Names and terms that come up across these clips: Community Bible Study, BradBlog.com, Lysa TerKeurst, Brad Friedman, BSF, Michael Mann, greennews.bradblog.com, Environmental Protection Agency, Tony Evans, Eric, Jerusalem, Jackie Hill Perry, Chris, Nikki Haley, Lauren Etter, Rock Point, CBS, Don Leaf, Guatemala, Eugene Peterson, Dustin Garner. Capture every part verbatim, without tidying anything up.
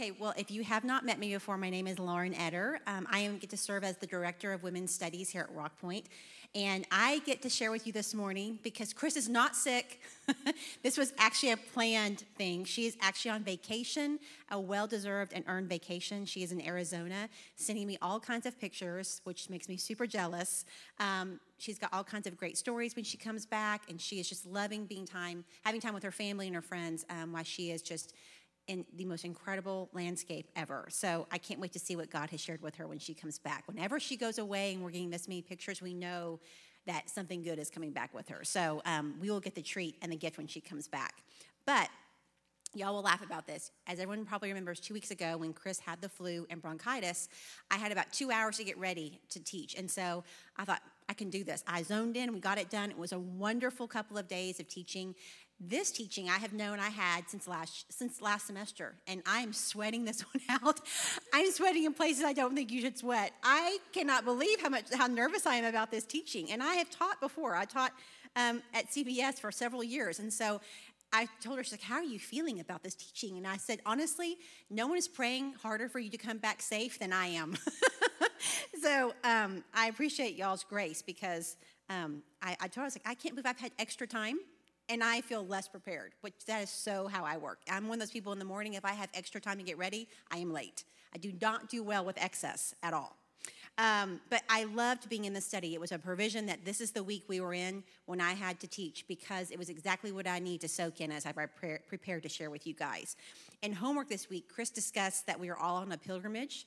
Okay, well, if you have not met me before, my name is Lauren Etter. Um, I am, get to serve as the Director of Women's Studies here at Rock Point. And I get to share with you this morning because Chris is not sick. This was actually a planned thing. She is actually on vacation, a well-deserved and earned vacation. She is in Arizona, sending me all kinds of pictures, which makes me super jealous. Um, she's got all kinds of great stories when she comes back, and she is just loving being time, having time with her family and her friends um, while she is just in the most incredible landscape ever. So I can't wait to see what God has shared with her when she comes back. Whenever she goes away and we're getting this many pictures, we know that something good is coming back with her. So um, we will get the treat and the gift when she comes back. But y'all will laugh about this. As everyone probably remembers, two weeks ago when Chris had the flu and bronchitis, I had about two hours to get ready to teach. And so I thought, I can do this. I zoned in. We got it done. It was a wonderful couple of days of teaching. This teaching I have known I had since last since last semester, and I am sweating this one out. I'm sweating in places I don't think you should sweat. I cannot believe how much how nervous I am about this teaching. And I have taught before. I taught um, at C B S for several years, and so I told her, she's like, how are you feeling about this teaching? And I said, honestly, no one is praying harder for you to come back safe than I am. So um, I appreciate y'all's grace because um, I, I told her, I was like, I can't believe I've had extra time. And I feel less prepared, which that is so how I work. I'm one of those people in the morning, if I have extra time to get ready, I am late. I do not do well with excess at all. Um, but I loved being in the study. It was a provision that this is the week we were in when I had to teach because it was exactly what I need to soak in as I prepare, prepared to share with you guys. In homework this week, Chris discussed that we are all on a pilgrimage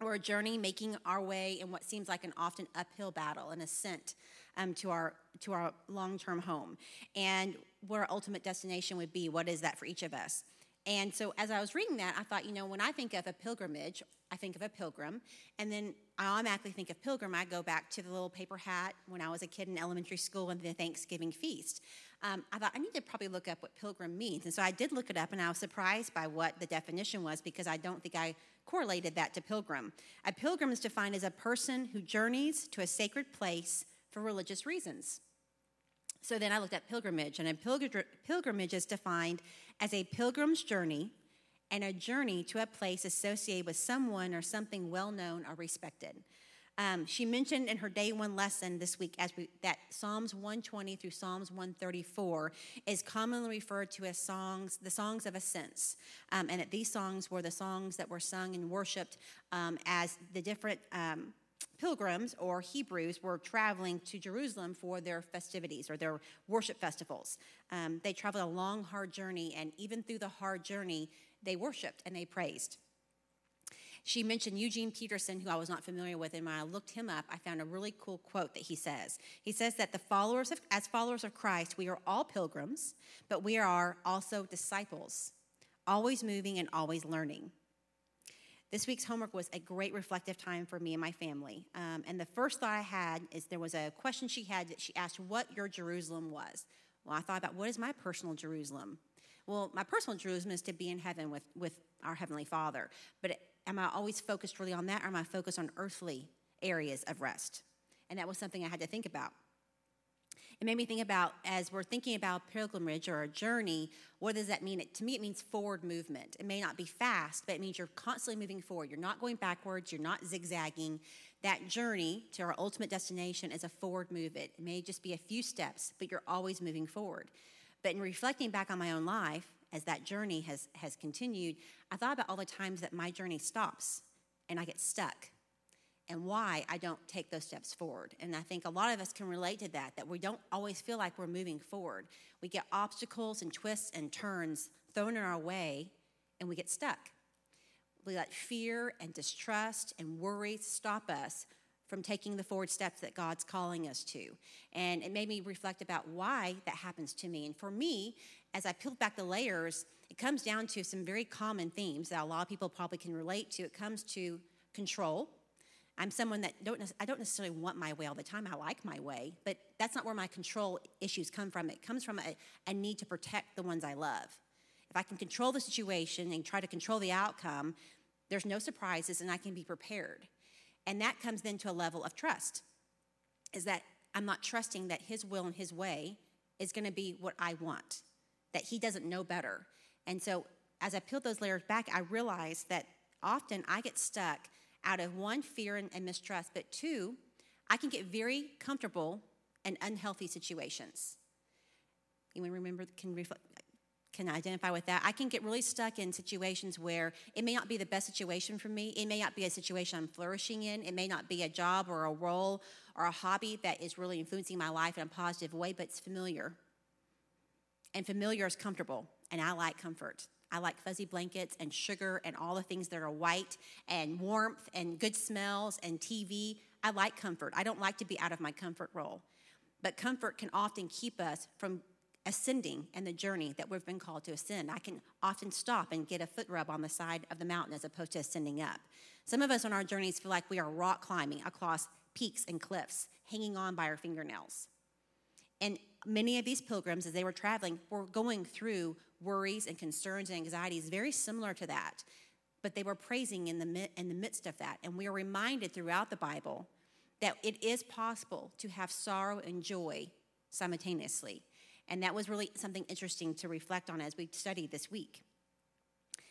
or a journey making our way in what seems like an often uphill battle, an ascent Um, to our to our long-term home, and what our ultimate destination would be. What is that for each of us? And so as I was reading that, I thought, you know, when I think of a pilgrimage, I think of a pilgrim, and then I automatically think of pilgrim. I go back to the little paper hat when I was a kid in elementary school and the Thanksgiving feast. Um, I thought, I need to probably look up what pilgrim means. And so I did look it up, and I was surprised by what the definition was because I don't think I correlated that to pilgrim. A pilgrim is defined as a person who journeys to a sacred place for religious reasons. So then I looked at pilgrimage, and a pilgr- pilgrimage is defined as a pilgrim's journey and a journey to a place associated with someone or something well-known or respected. Um, she mentioned in her day one lesson this week as we, that Psalms one twenty through Psalms one thirty-four is commonly referred to as songs, the songs of ascents, um, and that these songs were the songs that were sung and worshipped um, as the different um, Pilgrims or Hebrews were traveling to Jerusalem for their festivities or their worship festivals. Um, they traveled a long, hard journey, and even through the hard journey, they worshiped and they praised. She mentioned Eugene Peterson, who I was not familiar with, and when I looked him up, I found a really cool quote that he says. He says that the followers of, as followers of Christ, we are all pilgrims, but we are also disciples, always moving and always learning. This week's homework was a great reflective time for me and my family. Um, and the first thought I had is there was a question she had that she asked what your Jerusalem was. Well, I thought about what is my personal Jerusalem? Well, my personal Jerusalem is to be in heaven with, with our Heavenly Father. But am I always focused really on that, or am I focused on earthly areas of rest? And that was something I had to think about. It made me think about, as we're thinking about pilgrimage or a journey, what does that mean? It, to me, it means forward movement. It may not be fast, but it means you're constantly moving forward. You're not going backwards. You're not zigzagging. That journey to our ultimate destination is a forward move. It may just be a few steps, but you're always moving forward. But in reflecting back on my own life, as that journey has, has continued, I thought about all the times that my journey stops and I get stuck, and why I don't take those steps forward. And I think a lot of us can relate to that, that we don't always feel like we're moving forward. We get obstacles and twists and turns thrown in our way, and we get stuck. We let fear and distrust and worry stop us from taking the forward steps that God's calling us to. And it made me reflect about why that happens to me. And for me, as I peeled back the layers, it comes down to some very common themes that a lot of people probably can relate to. It comes to control. I'm someone that don't, I don't necessarily want my way all the time. I like my way, but that's not where my control issues come from. It comes from a, a need to protect the ones I love. If I can control the situation and try to control the outcome, there's no surprises and I can be prepared. And that comes then to a level of trust, is that I'm not trusting that his will and his way is going to be what I want, that he doesn't know better. And so as I peeled those layers back, I realized that often I get stuck out of one, fear and, and mistrust, but two, I can get very comfortable in unhealthy situations. Anyone remember, can reflect, can identify with that? I can get really stuck in situations where it may not be the best situation for me. It may not be a situation I'm flourishing in. It may not be a job or a role or a hobby that is really influencing my life in a positive way, but it's familiar. And familiar is comfortable, and I like comfort. I like fuzzy blankets and sugar and all the things that are white and warmth and good smells and T V. I like comfort. I don't like to be out of my comfort role. But comfort can often keep us from ascending in the journey that we've been called to ascend. I can often stop and get a foot rub on the side of the mountain as opposed to ascending up. Some of us on our journeys feel like we are rock climbing across peaks and cliffs, hanging on by our fingernails. And many of these pilgrims, as they were traveling, were going through worries and concerns and anxieties very similar to that, but they were praising in the in the midst of that. And we are reminded throughout the Bible that it is possible to have sorrow and joy simultaneously. And that was really something interesting to reflect on as we studied this week.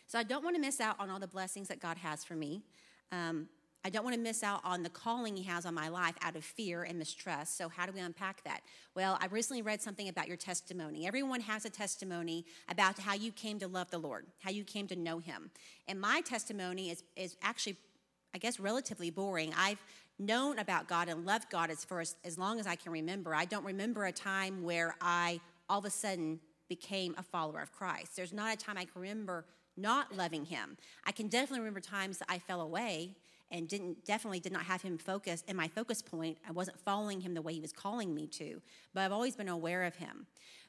So I don't want to miss out on all the blessings that God has for me. Um, I don't want to miss out on the calling he has on my life out of fear and mistrust. So how do we unpack that? Well, I recently read something about your testimony. Everyone has a testimony about how you came to love the Lord, how you came to know him. And my testimony is, is actually, I guess, relatively boring. I've known about God and loved God as far as, as long as I can remember. I don't remember a time where I all of a sudden became a follower of Christ. There's not a time I can remember not loving him. I can definitely remember times that I fell away and didn't definitely did not have him focus. In my focus point, I wasn't following him the way he was calling me to, but I've always been aware of him.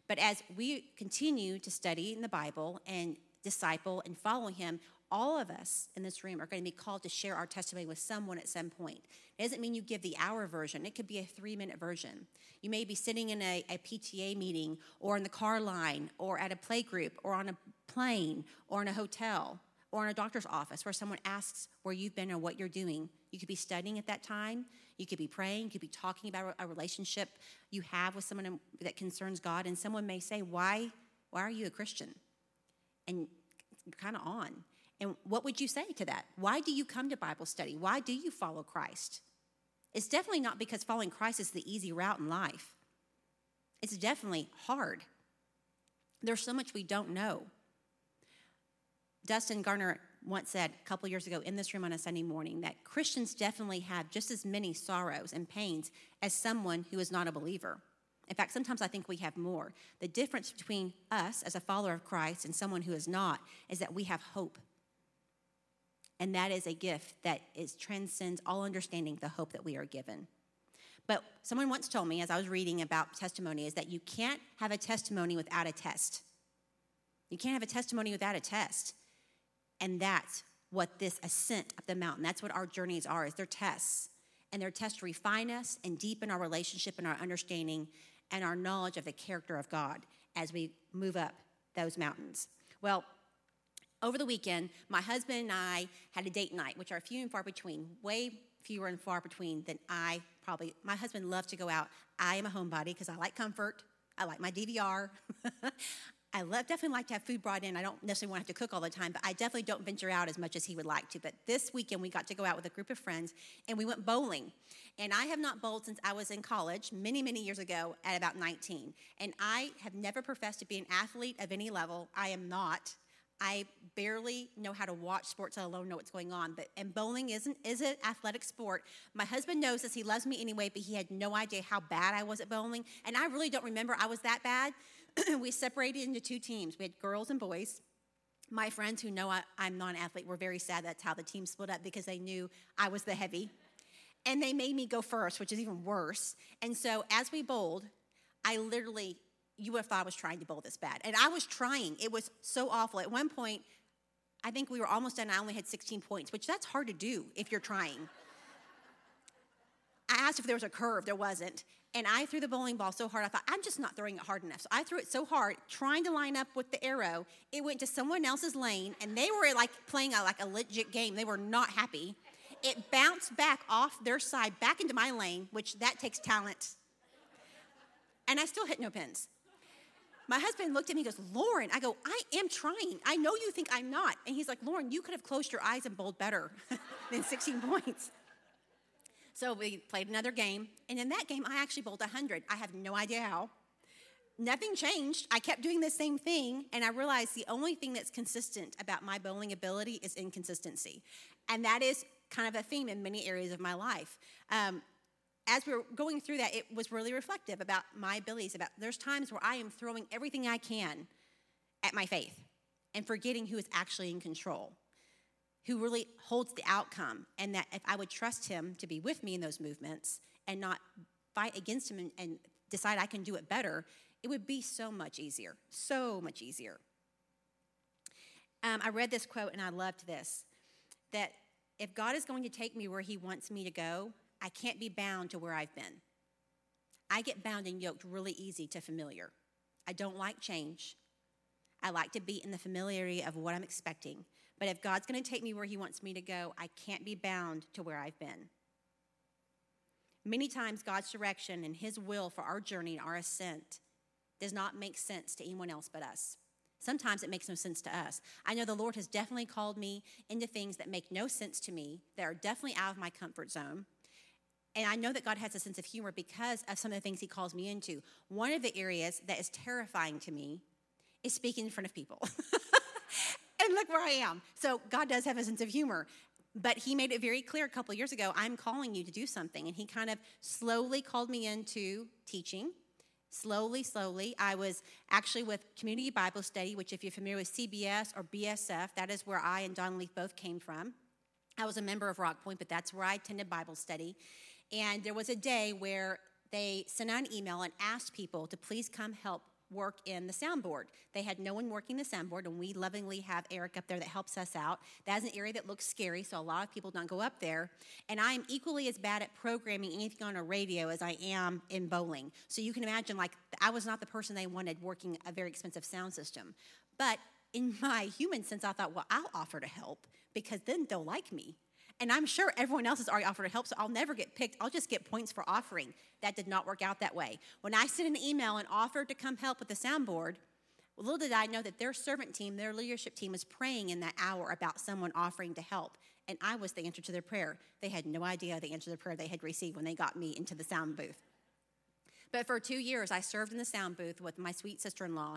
But as we continue to study in the Bible and disciple and follow him, all of us in this room are going to be called to share our testimony with someone at some point. It doesn't mean you give the hour version. It could be a three-minute version. You may be sitting in a, a P T A meeting or in the car line or at a play group or on a plane or in a hotel or in a doctor's office where someone asks where you've been or what you're doing. You could be studying at that time. You could be praying. You could be talking about a relationship you have with someone that concerns God. And someone may say, why, why are you a Christian? And you're kind of on. And what would you say to that? Why do you come to Bible study? Why do you follow Christ? It's definitely not because following Christ is the easy route in life. It's definitely hard. There's so much we don't know. Dustin Garner once said a couple years ago in this room on a Sunday morning that Christians definitely have just as many sorrows and pains as someone who is not a believer. In fact, sometimes I think we have more. The difference between us as a follower of Christ and someone who is not is that we have hope. And that is a gift that is transcends all understanding, the hope that we are given. But someone once told me as I was reading about testimony is that you can't have a testimony without a test. You can't have a testimony without a test. And that's what this ascent up the mountain, that's what our journeys are, is they're tests. And they're tests to refine us and deepen our relationship and our understanding and our knowledge of the character of God as we move up those mountains. Well, over the weekend, my husband and I had a date night, which are few and far between, way fewer and far between than I probably, my husband loves to go out. I am a homebody because I like comfort. I like my D V R. I love, definitely like to have food brought in. I don't necessarily want to have to cook all the time, but I definitely don't venture out as much as he would like to. But this weekend, we got to go out with a group of friends, and we went bowling. And I have not bowled since I was in college many, many years ago at about nineteen. And I have never professed to be an athlete of any level. I am not. I barely know how to watch sports, let alone know what's going on. But and bowling is an, is an athletic sport. My husband knows this. He loves me anyway, but he had no idea how bad I was at bowling. And I really don't remember I was that bad. We separated into two teams. We had girls and boys. My friends who know I, I'm not an athlete were very sad that's how the team split up because they knew I was the heavy. And they made me go first, which is even worse. And so as we bowled, I literally... you would have thought I was trying to bowl this bad. And I was trying. It was so awful. At one point, I think we were almost done. I only had sixteen points, which that's hard to do if you're trying. I asked if there was a curve. There wasn't. And I threw the bowling ball so hard, I thought, I'm just not throwing it hard enough. So I threw it so hard, trying to line up with the arrow, it went to someone else's lane, and they were like playing a, like a legit game. They were not happy. It bounced back off their side, back into my lane, which that takes talent. And I still hit no pins. My husband looked at me and goes, Lauren. I go, I am trying. I know you think I'm not. And he's like, Lauren, you could have closed your eyes and bowled better than sixteen points. So we played another game. And in that game, I actually bowled one hundred. I have no idea how. Nothing changed. I kept doing the same thing. And I realized the only thing that's consistent about my bowling ability is inconsistency. And that is kind of a theme in many areas of my life. Um, as we were going through that, it was really reflective about my abilities. About there's times where I am throwing everything I can at my faith and forgetting who is actually in control, who really holds the outcome, and that if I would trust him to be with me in those movements and not fight against him and, and decide I can do it better, it would be so much easier, so much easier. Um, I read this quote, and I loved this, that if God is going to take me where he wants me to go, I can't be bound to where I've been. I get bound and yoked really easy to familiar. I don't like change. I like to be in the familiarity of what I'm expecting. But if God's going to take me where he wants me to go, I can't be bound to where I've been. Many times, God's direction and his will for our journey and our ascent does not make sense to anyone else but us. Sometimes it makes no sense to us. I know the Lord has definitely called me into things that make no sense to me, that are definitely out of my comfort zone. And I know that God has a sense of humor because of some of the things he calls me into. One of the areas that is terrifying to me is speaking in front of people. And look where I am. So God does have a sense of humor. But he made it very clear a couple years ago, I'm calling you to do something. And he kind of slowly called me into teaching. Slowly, slowly. I was actually with Community Bible Study, which if you're familiar with C B S or B S F, that is where I and Don Leaf both came from. I was a member of Rock Point, but that's where I attended Bible study. And there was a day where they sent out an email and asked people to please come help work in the soundboard. They had no one working the soundboard, and we lovingly have Eric up there that helps us out. That's an area that looks scary, so a lot of people don't go up there. And I am equally as bad at programming anything on a radio as I am in bowling. So you can imagine, like, I was not the person they wanted working a very expensive sound system. But in my human sense, I thought, well, I'll offer to help because then they'll like me. And I'm sure everyone else has already offered to help, so I'll never get picked. I'll just get points for offering. That did not work out that way. When I sent an email and offered to come help with the soundboard, little did I know that their servant team, their leadership team, was praying in that hour about someone offering to help. And I was the answer to their prayer. They had no idea the answer to the prayer they had received when they got me into the sound booth. But for two years, I served in the sound booth with my sweet sister-in-law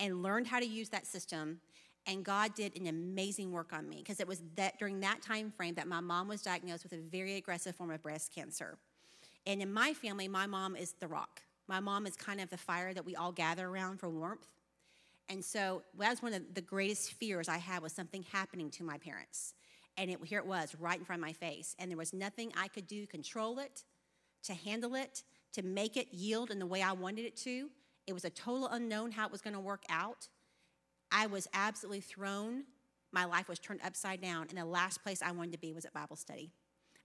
and learned how to use that system. And God did an amazing work on me because it was that during that time frame that my mom was diagnosed with a very aggressive form of breast cancer. And in my family, my mom is the rock. My mom is kind of the fire that we all gather around for warmth. And so that was one of the greatest fears I had, was something happening to my parents. And it, here it was right in front of my face. And there was nothing I could do to control it, to handle it, to make it yield in the way I wanted it to. It was a total unknown how it was going to work out. I was absolutely thrown. My life was turned upside down, and the last place I wanted to be was at Bible study.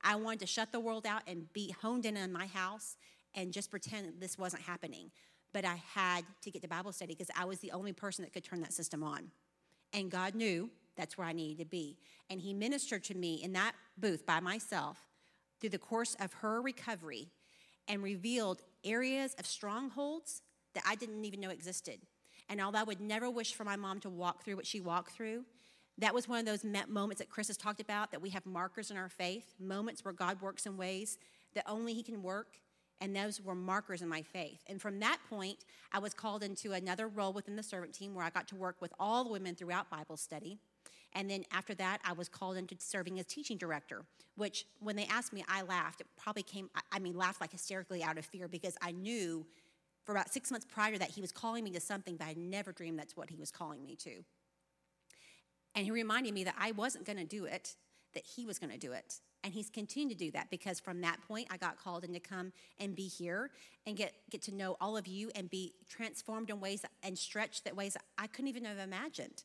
I wanted to shut the world out and be honed in on my house and just pretend this wasn't happening. But I had to get to Bible study because I was the only person that could turn that system on. And God knew that's where I needed to be. And he ministered to me in that booth by myself through the course of her recovery and revealed areas of strongholds that I didn't even know existed. And although I would never wish for my mom to walk through what she walked through, that was one of those moments that Chris has talked about, that we have markers in our faith, moments where God works in ways that only he can work, and those were markers in my faith. And from that point, I was called into another role within the servant team where I got to work with all the women throughout Bible study. And then after that, I was called into serving as teaching director, which when they asked me, I laughed. It probably came, I mean, laughed like hysterically out of fear because I knew for about six months prior to that, he was calling me to something that I never dreamed that's what he was calling me to. And he reminded me that I wasn't going to do it, that he was going to do it. And he's continued to do that because from that point, I got called in to come and be here and get, get to know all of you and be transformed in ways and stretched that ways I couldn't even have imagined.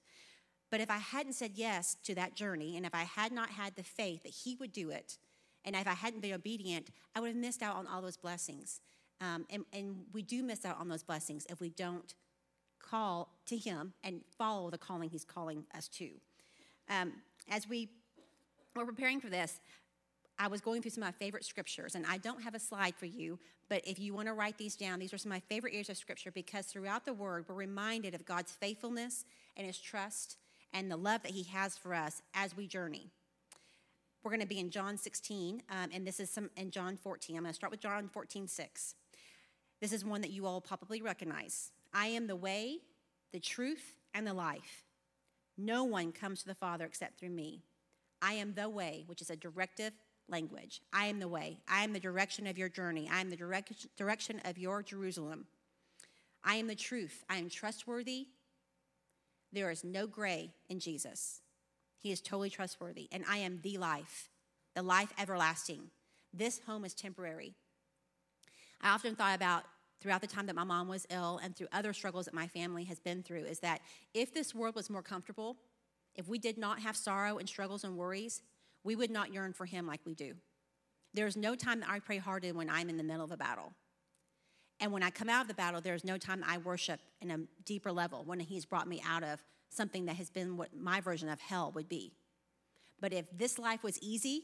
But if I hadn't said yes to that journey, and if I had not had the faith that he would do it, and if I hadn't been obedient, I would have missed out on all those blessings. Um, and, and we do miss out on those blessings if we don't call to him and follow the calling he's calling us to. Um, as we were preparing for this, I was going through some of my favorite scriptures, and I don't have a slide for you, but if you want to write these down, these are some of my favorite areas of scripture, because throughout the Word, we're reminded of God's faithfulness and His trust and the love that He has for us as we journey. We're going to be in John sixteen, um, and this is some in John fourteen. I'm going to start with John fourteen six. This is one that you all probably recognize. I am the way, the truth, and the life. No one comes to the Father except through me. I am the way, which is a directive language. I am the way. I am the direction of your journey. I am the direct, direction of your Jerusalem. I am the truth. I am trustworthy. There is no gray in Jesus. He is totally trustworthy. And I am the life, the life everlasting. This home is temporary. I often thought about throughout the time that my mom was ill and through other struggles that my family has been through is that if this world was more comfortable, if we did not have sorrow and struggles and worries, we would not yearn for Him like we do. There is no time that I pray harder when I'm in the middle of a battle. And when I come out of the battle, there is no time that I worship in a deeper level when He's brought me out of something that has been what my version of hell would be. But if this life was easy,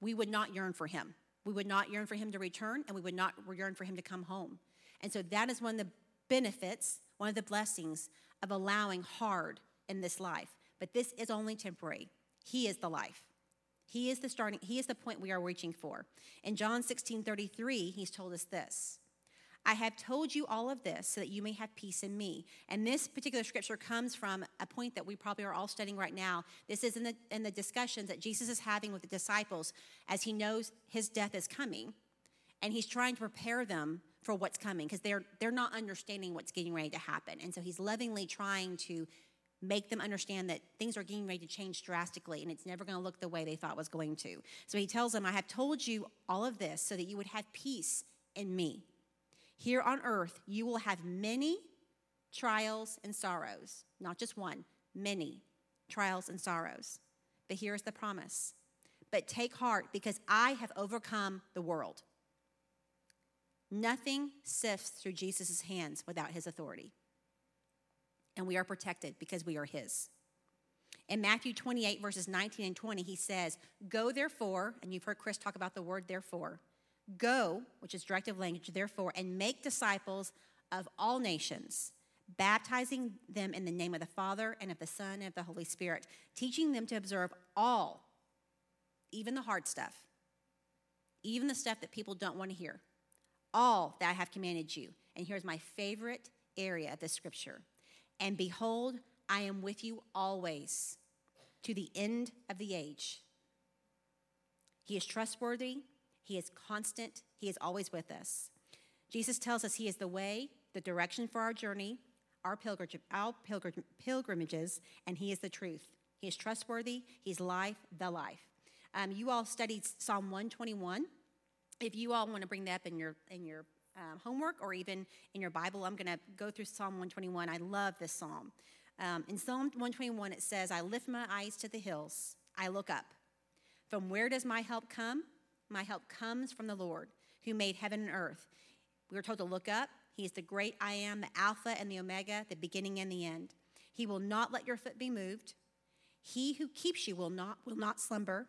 we would not yearn for Him. We would not yearn for Him to return, and we would not yearn for Him to come home. And so that is one of the benefits, one of the blessings of allowing hard in this life. But this is only temporary. He is the life. He is the starting, he is the point we are reaching for. In John sixteen thirty-three, He's told us this. I have told you all of this so that you may have peace in me. And this particular scripture comes from a point that we probably are all studying right now. This is in the in the discussions that Jesus is having with the disciples as He knows His death is coming. And He's trying to prepare them for what's coming because they're they're not understanding what's getting ready to happen. And so He's lovingly trying to make them understand that things are getting ready to change drastically and it's never going to look the way they thought it was going to. So He tells them, I have told you all of this so that you would have peace in me. Here on earth, you will have many trials and sorrows. Not just one, many trials and sorrows. But here is the promise. But take heart because I have overcome the world. Nothing sifts through Jesus' hands without His authority. And we are protected because we are His. In Matthew twenty-eight, verses nineteen and twenty, He says, go therefore, and you've heard Chris talk about the word therefore. Go, which is directive language, therefore, and make disciples of all nations, baptizing them in the name of the Father and of the Son and of the Holy Spirit, teaching them to observe all, even the hard stuff, even the stuff that people don't want to hear, all that I have commanded you. And here's my favorite area of the scripture. And behold, I am with you always to the end of the age. He is trustworthy. He is constant. He is always with us. Jesus tells us He is the way, the direction for our journey, our, pilgrim, our pilgrim, pilgrimages, and He is the truth. He is trustworthy. He's life, the life. Um, you all studied Psalm one twenty-one. If you all want to bring that up in your in your Um, homework or even in your Bible, I'm going to go through Psalm one twenty-one. I love this psalm. Um, in Psalm one twenty-one, it says, I lift my eyes to the hills. I look up. From where does my help come? My help comes from the Lord who made heaven and earth. We were told to look up. He is the great I am, the Alpha and the Omega, the beginning and the end. He will not let your foot be moved. He who keeps you will not will not slumber.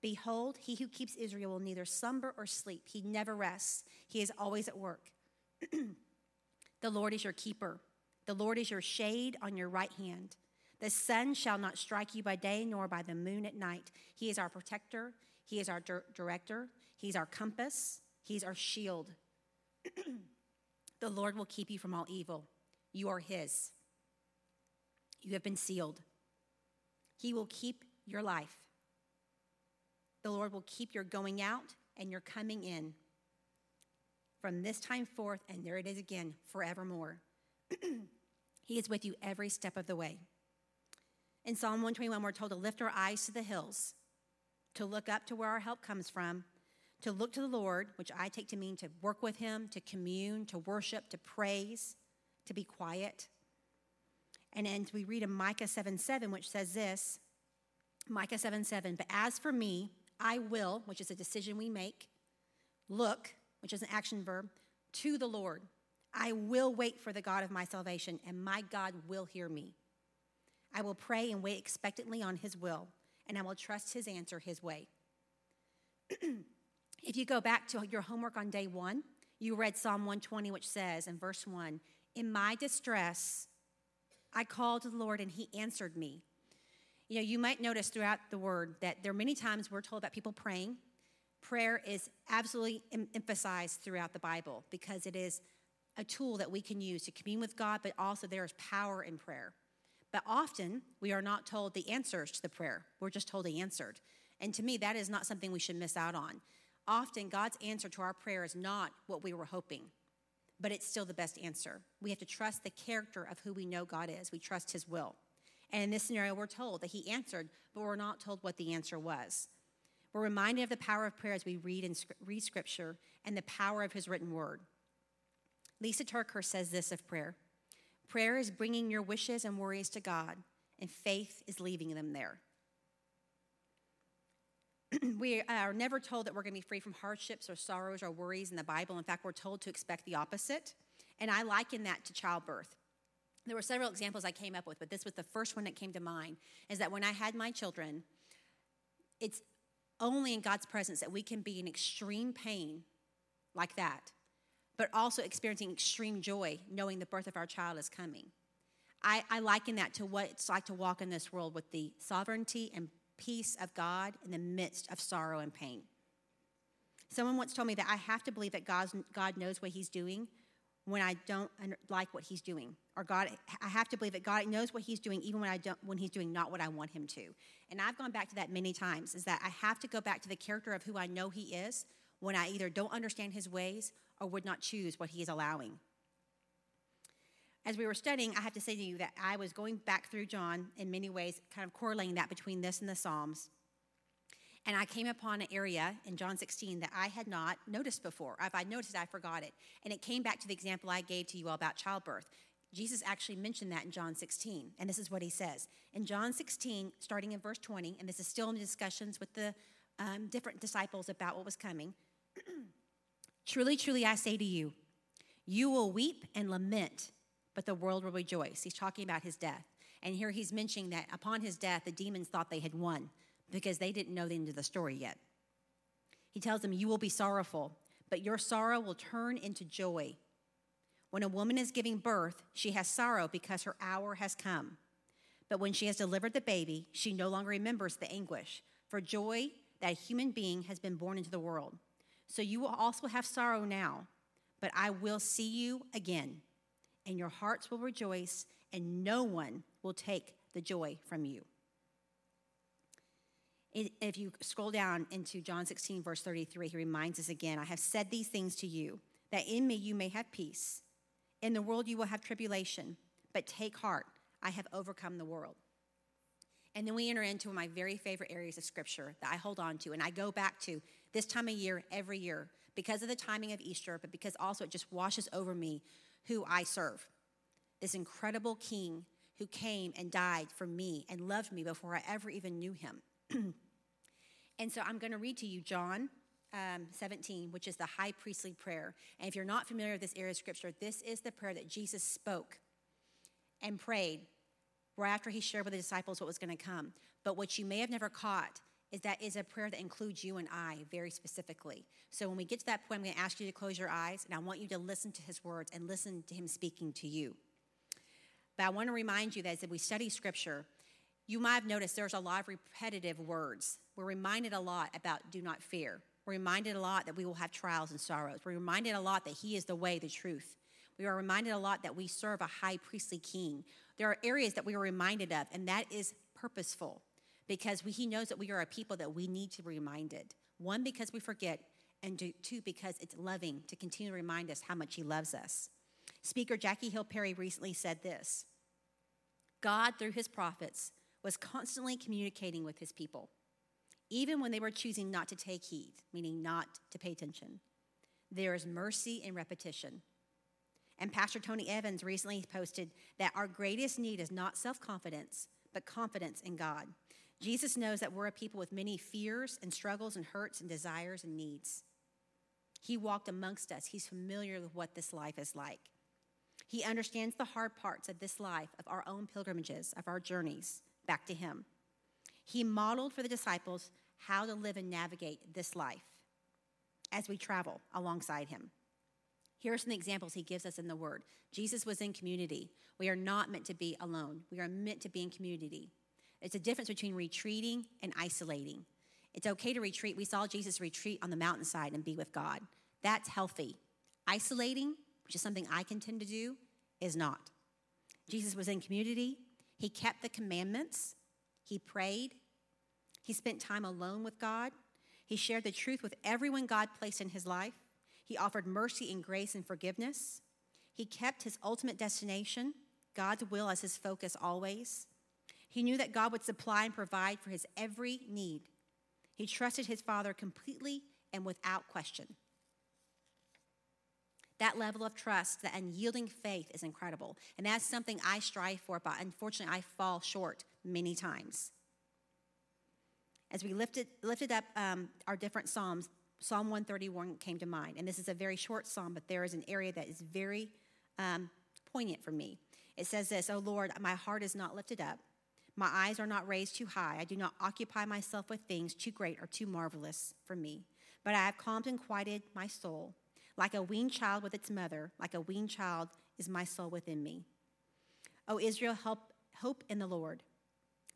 Behold, he who keeps Israel will neither slumber or sleep. He never rests. He is always at work. The Lord is your keeper. The Lord is your shade on your right hand. The sun shall not strike you by day, nor by the moon at night. He is our protector. He is our dir- director. He's our compass. He's our shield. The Lord will keep you from all evil. You are His. You have been sealed. He will keep your life. The Lord will keep your going out and your coming in from this time forth, and there it is again, forevermore. He is with you every step of the way. In Psalm one twenty-one, we're told to lift our eyes to the hills, to look up to where our help comes from, to look to the Lord, which I take to mean to work with Him, to commune, to worship, to praise, to be quiet. And then we read in Micah seven seven, which says this, Micah seven seven, but as for me, I will, which is a decision we make, look, which is an action verb, to the Lord. I will wait for the God of my salvation, and my God will hear me. I will pray and wait expectantly on His will, and I will trust His answer His way. If you go back to your homework on day one, you read Psalm one twenty, which says in verse one, "In my distress, I called to the Lord and he answered me." You know, you might notice throughout the word that there are many times we're told about people praying. Prayer is absolutely em- emphasized throughout the Bible because it is a tool that we can use to commune with God, but also there is power in prayer. But often we are not told the answers to the prayer. We're just told he answered. And to me, that is not something we should miss out on. Often God's answer to our prayer is not what we were hoping, but it's still the best answer. We have to trust the character of who we know God is. We trust his will. And in this scenario, we're told that he answered, but we're not told what the answer was. We're reminded of the power of prayer as we read and read Scripture and the power of his written word. Lysa TerKeurst says this of prayer: "Prayer is bringing your wishes and worries to God, and faith is leaving them there." We are never told that we're going to be free from hardships or sorrows or worries in the Bible. In fact, we're told to expect the opposite. And I liken that to childbirth. There were several examples I came up with, but this was the first one that came to mind, is that when I had my children, it's only in God's presence that we can be in extreme pain like that, but also experiencing extreme joy, knowing the birth of our child is coming. I, I liken that to what it's like to walk in this world with the sovereignty and peace of God in the midst of sorrow and pain. Someone once told me that I have to believe that God's, God knows what he's doing when I don't like what he's doing. Or God, I have to believe that God knows what he's doing even when I don't, when he's doing not what I want him to. And I've gone back to that many times, is that I have to go back to the character of who I know he is when I either don't understand his ways or would not choose what he is allowing. As we were studying, I have to say to you that I was going back through John in many ways, kind of correlating that between this and the Psalms. And I came upon an area in John sixteen that I had not noticed before. If I noticed it, I forgot it. And it came back to the example I gave to you all about childbirth. Jesus actually mentioned that in John sixteen. And this is what he says. In John sixteen, starting in verse twenty, and this is still in discussions with the um, different disciples about what was coming. "Truly, truly, I say to you, you will weep and lament, but the world will rejoice." He's talking about his death. And here he's mentioning that upon his death, the demons thought they had won because they didn't know the end of the story yet. He tells them, "You will be sorrowful, but your sorrow will turn into joy. When a woman is giving birth, she has sorrow because her hour has come. But when she has delivered the baby, she no longer remembers the anguish for joy that a human being has been born into the world. So you will also have sorrow now, but I will see you again, and your hearts will rejoice, and no one will take the joy from you." If you scroll down into John sixteen, verse thirty-three, he reminds us again, "I have said these things to you, that in me you may have peace. In the world you will have tribulation, but take heart, I have overcome the world." And then we enter into one of my very favorite areas of Scripture that I hold on to, and I go back to this time of year, every year, because of the timing of Easter, but because also it just washes over me who I serve. This incredible King who came and died for me and loved me before I ever even knew him. And so I'm going to read to you John um, seventeen, which is the high priestly prayer. And if you're not familiar with this area of Scripture, this is the prayer that Jesus spoke and prayed right after he shared with the disciples what was going to come. But what you may have never caught is that is a prayer that includes you and I very specifically. So when we get to that point, I'm going to ask you to close your eyes, and I want you to listen to his words and listen to him speaking to you. But I want to remind you that as we study Scripture, you might have noticed there's a lot of repetitive words. We're reminded a lot about do not fear. We're reminded a lot that we will have trials and sorrows. We're reminded a lot that he is the way, the truth. We are reminded a lot that we serve a high priestly King. There are areas that we are reminded of, and that is purposeful, because we, he knows that we are a people that we need to be reminded. One, because we forget, and two, because it's loving to continue to remind us how much he loves us. Speaker Jackie Hill Perry recently said this: "God, through his prophets, was constantly communicating with his people, even when they were choosing not to take heed," meaning not to pay attention. There is mercy in repetition. And Pastor Tony Evans recently posted that our greatest need is not self-confidence, but confidence in God. Jesus knows that we're a people with many fears and struggles and hurts and desires and needs. He walked amongst us. He's familiar with what this life is like. He understands the hard parts of this life, of our own pilgrimages, of our journeys back to him. He modeled for the disciples how to live and navigate this life as we travel alongside him. Here are some examples he gives us in the Word. Jesus was in community. We are not meant to be alone. We are meant to be in community. It's a difference between retreating and isolating. It's okay to retreat. We saw Jesus retreat on the mountainside and be with God. That's healthy. Isolating, which is something I can tend to do, is not. Jesus was in community. He kept the commandments. He prayed. He spent time alone with God. He shared the truth with everyone God placed in his life. He offered mercy and grace and forgiveness. He kept his ultimate destination, God's will, as his focus always. He knew that God would supply and provide for his every need. He trusted his Father completely and without question. That level of trust, that unyielding faith is incredible. And that's something I strive for, but unfortunately I fall short many times. As we lifted, lifted up um, our different Psalms, Psalm one thirty-one came to mind. And this is a very short Psalm, but there is an area that is very um, poignant for me. It says this, "O Lord, my heart is not lifted up. My eyes are not raised too high. I do not occupy myself with things too great or too marvelous for me. But I have calmed and quieted my soul. Like a weaned child with its mother, like a weaned child is my soul within me. O Israel, help, hope in the Lord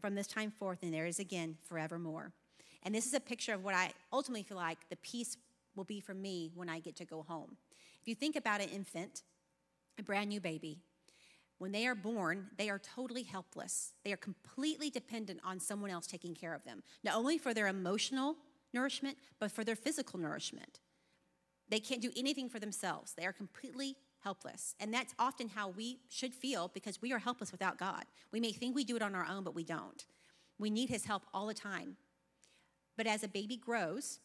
from this time forth, and there is again forevermore." And this is a picture of what I ultimately feel like the peace will be for me when I get to go home. If you think about an infant, a brand new baby, when they are born, they are totally helpless. They are completely dependent on someone else taking care of them, not only for their emotional nourishment, but for their physical nourishment. They can't do anything for themselves. They are completely helpless. And that's often how we should feel, because we are helpless without God. We may think we do it on our own, but we don't. We need his help all the time. But as a baby grows,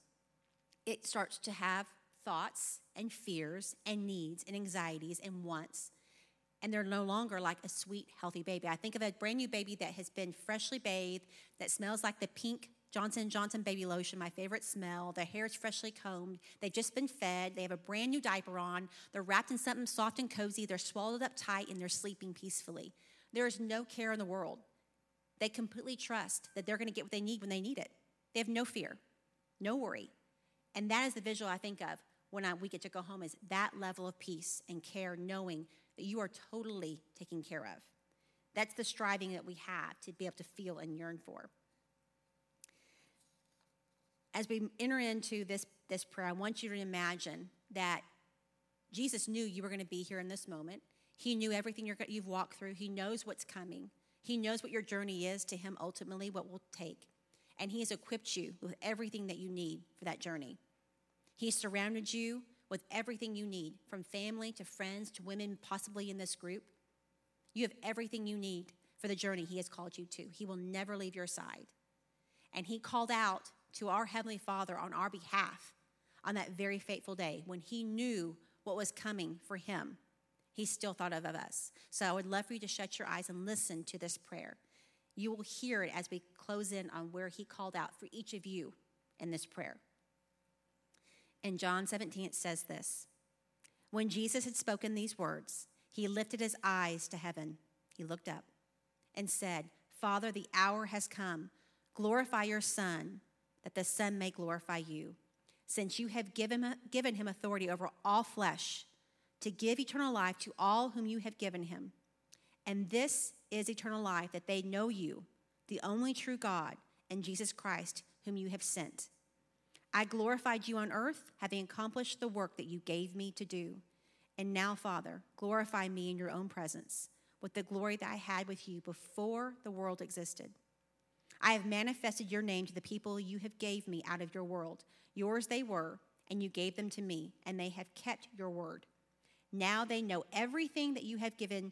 it starts to have thoughts and fears and needs and anxieties and wants. And they're no longer like a sweet, healthy baby. I think of a brand new baby that has been freshly bathed, that smells like the pink Johnson and Johnson baby lotion, my favorite smell. Their hair is freshly combed. They've just been fed. They have a brand new diaper on. They're wrapped in something soft and cozy. They're swallowed up tight, and they're sleeping peacefully. There is no care in the world. They completely trust that they're going to get what they need when they need it. They have no fear, no worry. And that is the visual I think of when I, we get to go home, is that level of peace and care, knowing that you are totally taken care of. That's the striving that we have to be able to feel and yearn for. As we enter into this, this prayer, I want you to imagine that Jesus knew you were going to be here in this moment. He knew everything you're, you've walked through. He knows what's coming. He knows what your journey is to him ultimately, what will take. And he has equipped you with everything that you need for that journey. He has surrounded you with everything you need, from family to friends to women possibly in this group. You have everything you need for the journey he has called you to. He will never leave your side. And he called out to our Heavenly Father on our behalf on that very fateful day when he knew what was coming for him. He still thought of, of us. So I would love for you to shut your eyes and listen to this prayer. You will hear it as we close in on where he called out for each of you in this prayer. In John seventeen, it says this, "When Jesus had spoken these words, he lifted his eyes to heaven. He looked up and said, 'Father, the hour has come. Glorify your Son, that the Son may glorify you, since you have given, given him authority over all flesh, to give eternal life to all whom you have given him. And this is eternal life, that they know you, the only true God, and Jesus Christ, whom you have sent. I glorified you on earth, having accomplished the work that you gave me to do. And now, Father, glorify me in your own presence with the glory that I had with you before the world existed. I have manifested your name to the people you have gave me out of your world. Yours they were, and you gave them to me, and they have kept your word. Now they know everything that you have given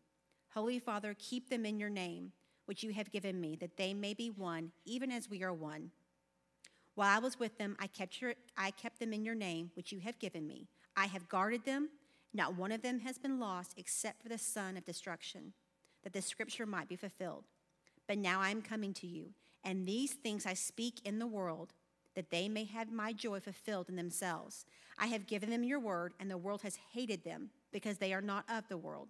Holy Father, keep them in your name, which you have given me, that they may be one, even as we are one. While I was with them, I kept, your, I kept them in your name, which you have given me. I have guarded them. Not one of them has been lost except for the son of destruction, that the scripture might be fulfilled. But now I am coming to you, and these things I speak in the world, that they may have my joy fulfilled in themselves. I have given them your word, and the world has hated them, because they are not of the world,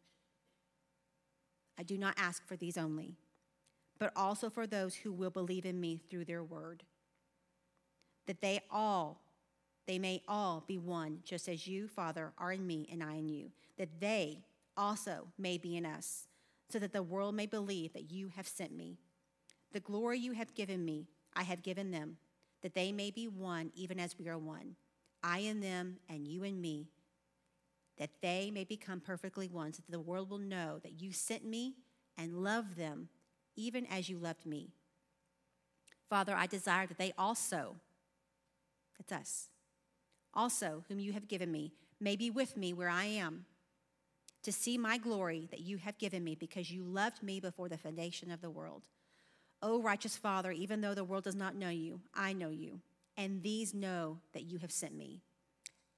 I do not ask for these only, but also for those who will believe in me through their word, that they all, they may all be one, just as you, Father, are in me and I in you, that they also may be in us, so that the world may believe that you have sent me. The glory you have given me, I have given them, that they may be one even as we are one, I in them and you in me, that they may become perfectly one, so that the world will know that you sent me and loved them even as you loved me. Father, I desire that they also, that's us, also whom you have given me, may be with me where I am, to see my glory that you have given me, because you loved me before the foundation of the world. O righteous Father, even though the world does not know you, I know you, and these know that you have sent me.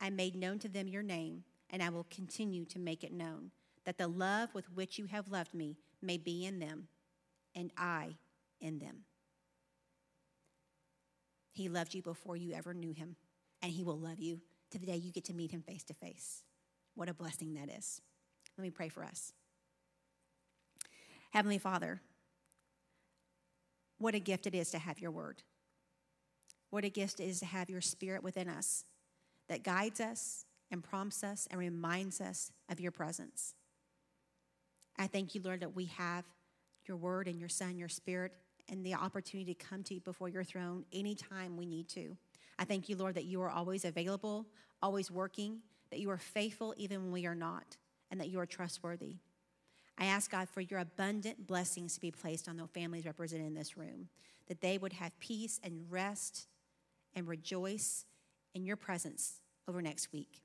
I made known to them your name, and I will continue to make it known, that the love with which you have loved me may be in them, and I in them. He loved you before you ever knew him, and he will love you to the day you get to meet him face to face. What a blessing that is. Let me pray for us. Heavenly Father, what a gift it is to have your word. What a gift it is to have your spirit within us that guides us and prompts us and reminds us of your presence. I thank you, Lord, that we have your word and your son, your spirit, and the opportunity to come to you before your throne anytime we need to. I thank you, Lord, that you are always available, always working, that you are faithful even when we are not, and that you are trustworthy. I ask, God, for your abundant blessings to be placed on the families represented in this room, that they would have peace and rest and rejoice in your presence over next week.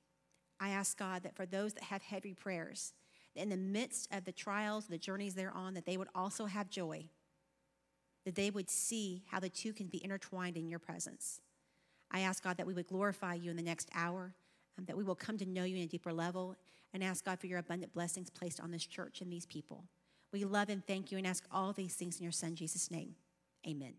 I ask, God, that for those that have heavy prayers, in the midst of the trials, the journeys they're on, that they would also have joy, that they would see how the two can be intertwined in your presence. I ask, God, that we would glorify you in the next hour, um, that we will come to know you in a deeper level, and ask, God, for your abundant blessings placed on this church and these people. We love and thank you and ask all these things in your son, Jesus' name. Amen.